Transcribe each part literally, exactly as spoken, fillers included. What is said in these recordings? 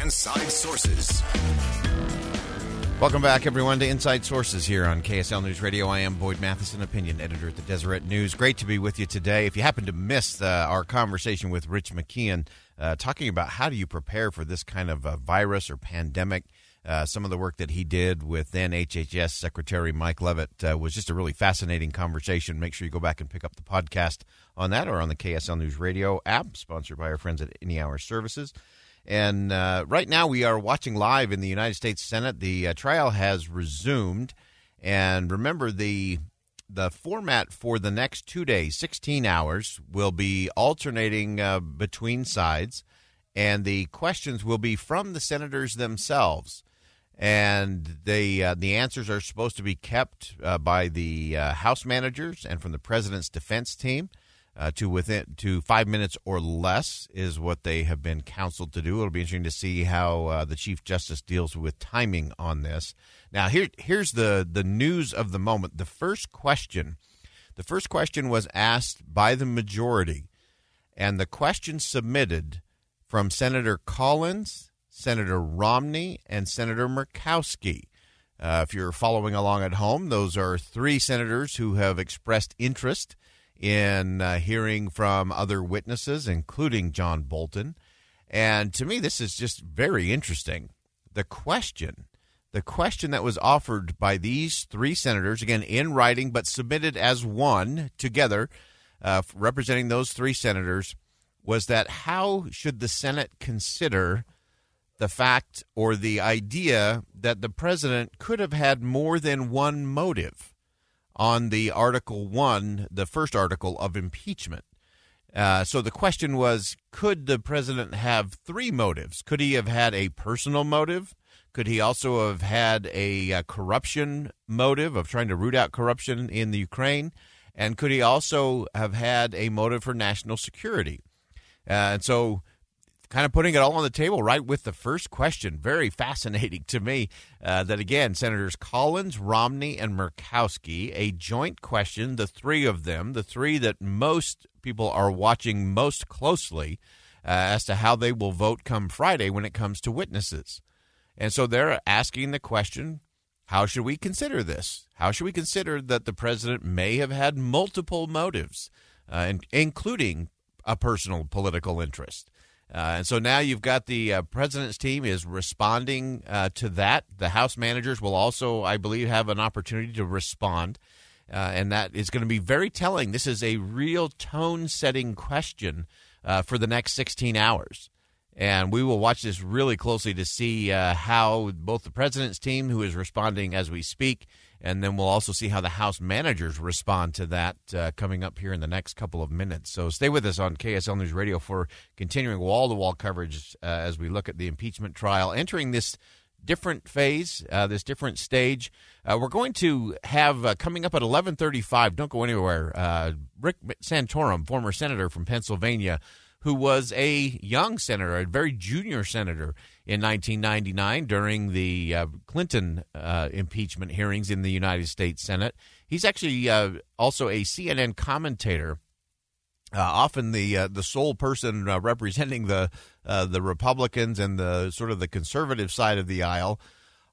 Inside Sources. Welcome back, everyone, to Inside Sources here on K S L News Radio. I am Boyd Matheson, opinion editor at the Deseret News. Great to be with you today. If you happen to miss uh, our conversation with Rich McKeon, uh, talking about how do you prepare for this kind of uh, virus or pandemic, uh, some of the work that he did with then H H S Secretary Mike Levitt uh, was just a really fascinating conversation. Make sure you go back and pick up the podcast on that or on the K S L News Radio app, sponsored by our friends at Any Hour Services. And uh, right now we are watching live in the United States Senate. The uh, trial has resumed. And remember, the the format for the next two days, sixteen hours, will be alternating uh, between sides. And the questions will be from the senators themselves. And the, uh, the answers are supposed to be kept uh, by the uh, House managers and from the president's defense team. Uh, to within to five minutes or less is what they have been counseled to do. It'll be interesting to see how uh, the Chief Justice deals with timing on this. Now, here here's the, the news of the moment. The first question, the first question was asked by the majority, and the question submitted from Senator Collins, Senator Romney, and Senator Murkowski. Uh, if you're following along at home, those are three senators who have expressed interest in uh, hearing from other witnesses, including John Bolton. And to me, this is just very interesting. The question, the question that was offered by these three senators, again, in writing, but submitted as one together, uh, representing those three senators, was that how should the Senate consider the fact or the idea that the president could have had more than one motive on the Article One, the first article of impeachment. Uh, so the question was, could the president have three motives? Could he have had a personal motive? Could he also have had a, a corruption motive of trying to root out corruption in the Ukraine? And could he also have had a motive for national security? Uh, and so kind of putting it all on the table right with the first question, very fascinating to me, uh, that, again, Senators Collins, Romney, and Murkowski, a joint question, the three of them, the three that most people are watching most closely uh, as to how they will vote come Friday when it comes to witnesses. And so they're asking the question, how should we consider this? How should we consider that the president may have had multiple motives, uh, in- including a personal political interest? Uh, and so now you've got the uh, president's team is responding uh, to that. The House managers will also, I believe, have an opportunity to respond. Uh, and that is going to be very telling. This is a real tone-setting question uh, for the next sixteen hours. And we will watch this really closely to see uh, how both the president's team, who is responding as we speak, and then we'll also see how the House managers respond to that uh, coming up here in the next couple of minutes. So stay with us on K S L News Radio for continuing wall-to-wall coverage uh, as we look at the impeachment trial. Entering this different phase, uh, this different stage, uh, we're going to have, uh, coming up at eleven thirty-five, don't go anywhere, uh, Rick Santorum, former senator from Pennsylvania, who was a young senator, a very junior senator in nineteen ninety-nine during the uh, Clinton uh, impeachment hearings in the United States Senate. He's actually uh, also a C N N commentator, uh, often the uh, the sole person uh, representing the uh, the Republicans and the sort of the conservative side of the aisle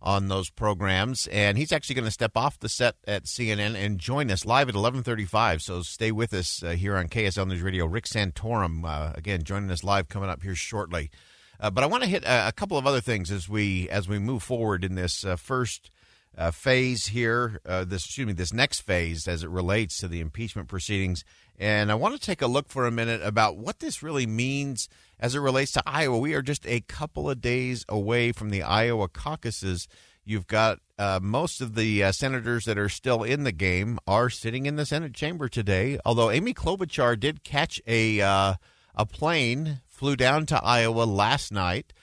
on those programs. And he's actually going to step off the set at C N N and join us live at eleven thirty-five. So stay with us uh, here on K S L News Radio. Rick Santorum, uh, again, joining us live coming up here shortly. Uh, but I want to hit a, a couple of other things as we as we move forward in this uh, first uh, phase here, uh, this, excuse me, this next phase as it relates to the impeachment proceedings. And I want to take a look for a minute about what this really means as it relates to Iowa. We are just a couple of days away from the Iowa caucuses. You've got uh, most of the uh, senators that are still in the game are sitting in the Senate chamber today, although Amy Klobuchar did catch a, uh, a plane, flew down to Iowa last night.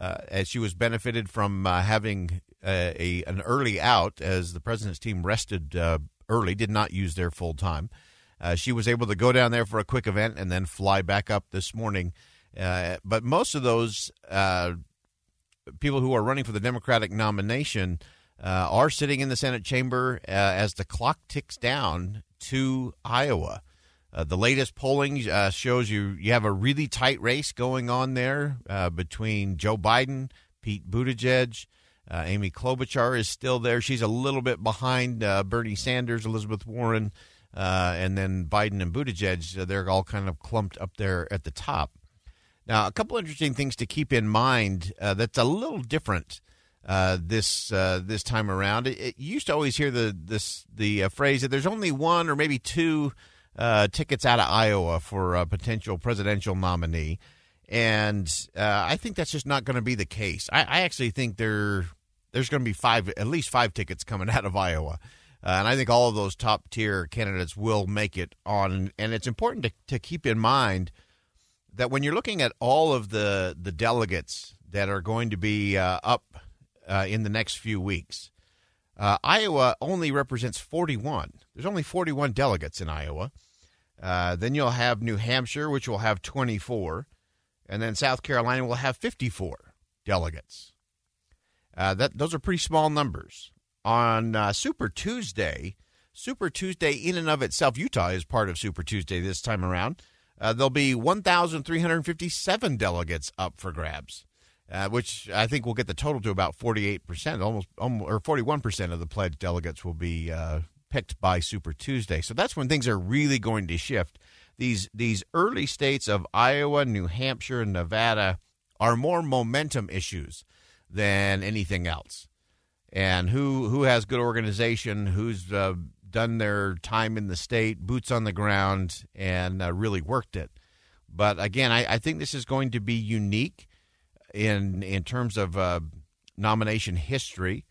uh, as she was benefited from uh, having uh, a an early out, as the president's team rested uh, early, did not use their full time. Uh, she was able to go down there for a quick event and then fly back up this morning. Uh, but most of those uh, people who are running for the Democratic nomination uh, are sitting in the Senate chamber uh, as the clock ticks down to Iowa. Uh, the latest polling uh, shows you you have a really tight race going on there uh, between Joe Biden, Pete Buttigieg. Uh, Amy Klobuchar is still there. She's a little bit behind uh, Bernie Sanders, Elizabeth Warren, uh, and then Biden and Buttigieg. Uh, they're all kind of clumped up there at the top. Now, a couple interesting things to keep in mind uh, that's a little different uh, this uh, this time around. It, it, you used to always hear the this the uh, phrase that there's only one or maybe two uh, tickets out of Iowa for a potential presidential nominee, and uh, I think that's just not going to be the case. I, I actually think there there's going to be five, at least five tickets coming out of Iowa, uh, and I think all of those top tier candidates will make it on. And it's important to, to keep in mind that when you're looking at all of the, the delegates that are going to be uh, up uh, in the next few weeks, uh, Iowa only represents forty-one. There's only forty-one delegates in Iowa. Uh, then you'll have New Hampshire, which will have twenty-four. And then South Carolina will have fifty-four delegates. Uh, that those are pretty small numbers. On uh, Super Tuesday, Super Tuesday in and of itself, Utah is part of Super Tuesday this time around. Uh, there'll be one thousand three hundred fifty-seven delegates up for grabs, uh, which I think will get the total to about forty-eight percent, almost, almost or forty-one percent of the pledged delegates will be uh, picked by Super Tuesday. So that's when things are really going to shift. These these early states of Iowa, New Hampshire, and Nevada are more momentum issues than anything else. And who who has good organization, who's uh, done their time in the state, boots on the ground, and uh, really worked it. But again, I, I think this is going to be unique in in terms of uh, nomination history,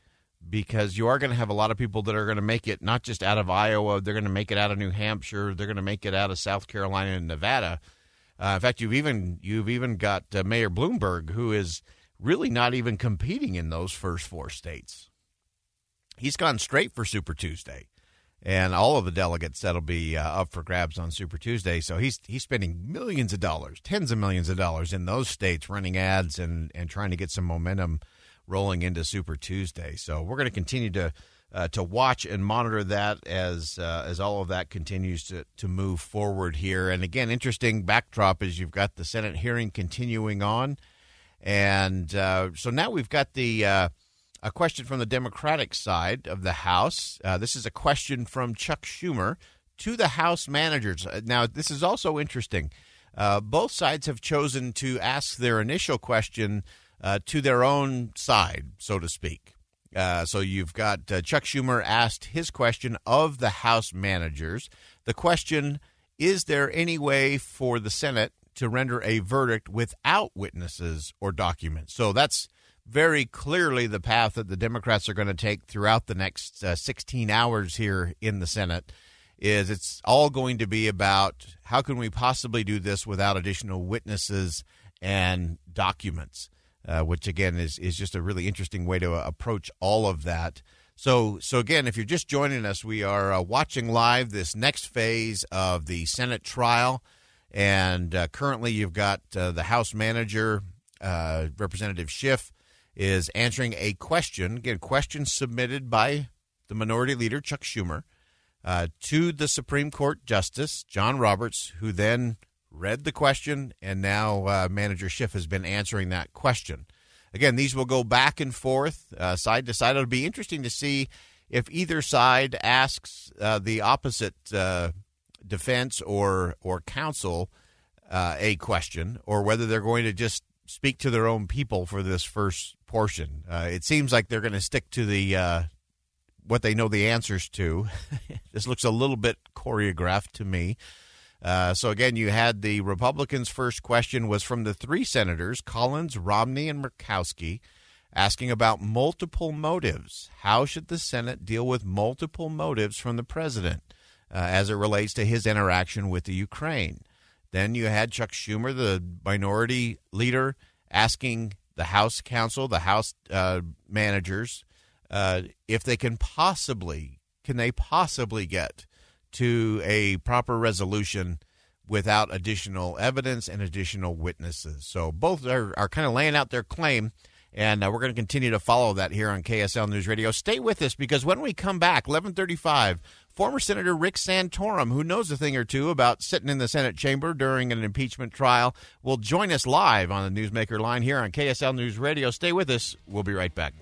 because you are going to have a lot of people that are going to make it not just out of Iowa, they're going to make it out of New Hampshire, they're going to make it out of South Carolina and Nevada. Uh, in fact, you've even you've even got uh, Mayor Bloomberg, who is really not even competing in those first four states. He's gone straight for Super Tuesday. And all of the delegates that'll be uh, up for grabs on Super Tuesday. So he's he's spending millions of dollars, tens of millions of dollars in those states running ads and, and trying to get some momentum rolling into Super Tuesday. So we're going to continue to uh, to watch and monitor that as uh, as all of that continues to, to move forward here. And again, interesting backdrop is you've got the Senate hearing continuing on. And uh, so now we've got the uh, – a question from the Democratic side of the House. Uh, this is a question from Chuck Schumer to the House managers. Now, this is also interesting. Uh, both sides have chosen to ask their initial question uh, to their own side, so to speak. Uh, so you've got uh, Chuck Schumer asked his question of the House managers. The question, is there any way for the Senate to render a verdict without witnesses or documents? So that's very clearly the path that the Democrats are going to take throughout the next uh, sixteen hours here in the Senate. Is it's all going to be about how can we possibly do this without additional witnesses and documents, uh, which, again, is, is just a really interesting way to uh, approach all of that. So, so again, if you're just joining us, we are uh, watching live this next phase of the Senate trial. And uh, currently you've got uh, the House manager, uh, Representative Schiff, is answering a question, again, question submitted by the minority leader, Chuck Schumer, uh, to the Supreme Court Justice, John Roberts, who then read the question, and now uh, Manager Schiff has been answering that question. Again, these will go back and forth, uh, side to side. It'll be interesting to see if either side asks uh, the opposite uh, defense or, or counsel uh, a question, or whether they're going to just speak to their own people for this first portion. Uh, it seems like they're going to stick to the uh, what they know the answers to. This looks a little bit choreographed to me. Uh, so, again, you had the Republicans' first question was from the three senators, Collins, Romney, and Murkowski, asking about multiple motives. How should the Senate deal with multiple motives from the president uh, as it relates to his interaction with the Ukraine? Then you had Chuck Schumer, the minority leader, asking the House counsel, the House uh, managers, uh, if they can possibly, can they possibly get to a proper resolution without additional evidence and additional witnesses. So both are, are kind of laying out their claim, and uh, we're going to continue to follow that here on K S L News Radio. Stay with us, because when we come back, eleven thirty-five, former Senator Rick Santorum, who knows a thing or two about sitting in the Senate chamber during an impeachment trial, will join us live on the Newsmaker line here on K S L News Radio. Stay with us. We'll be right back.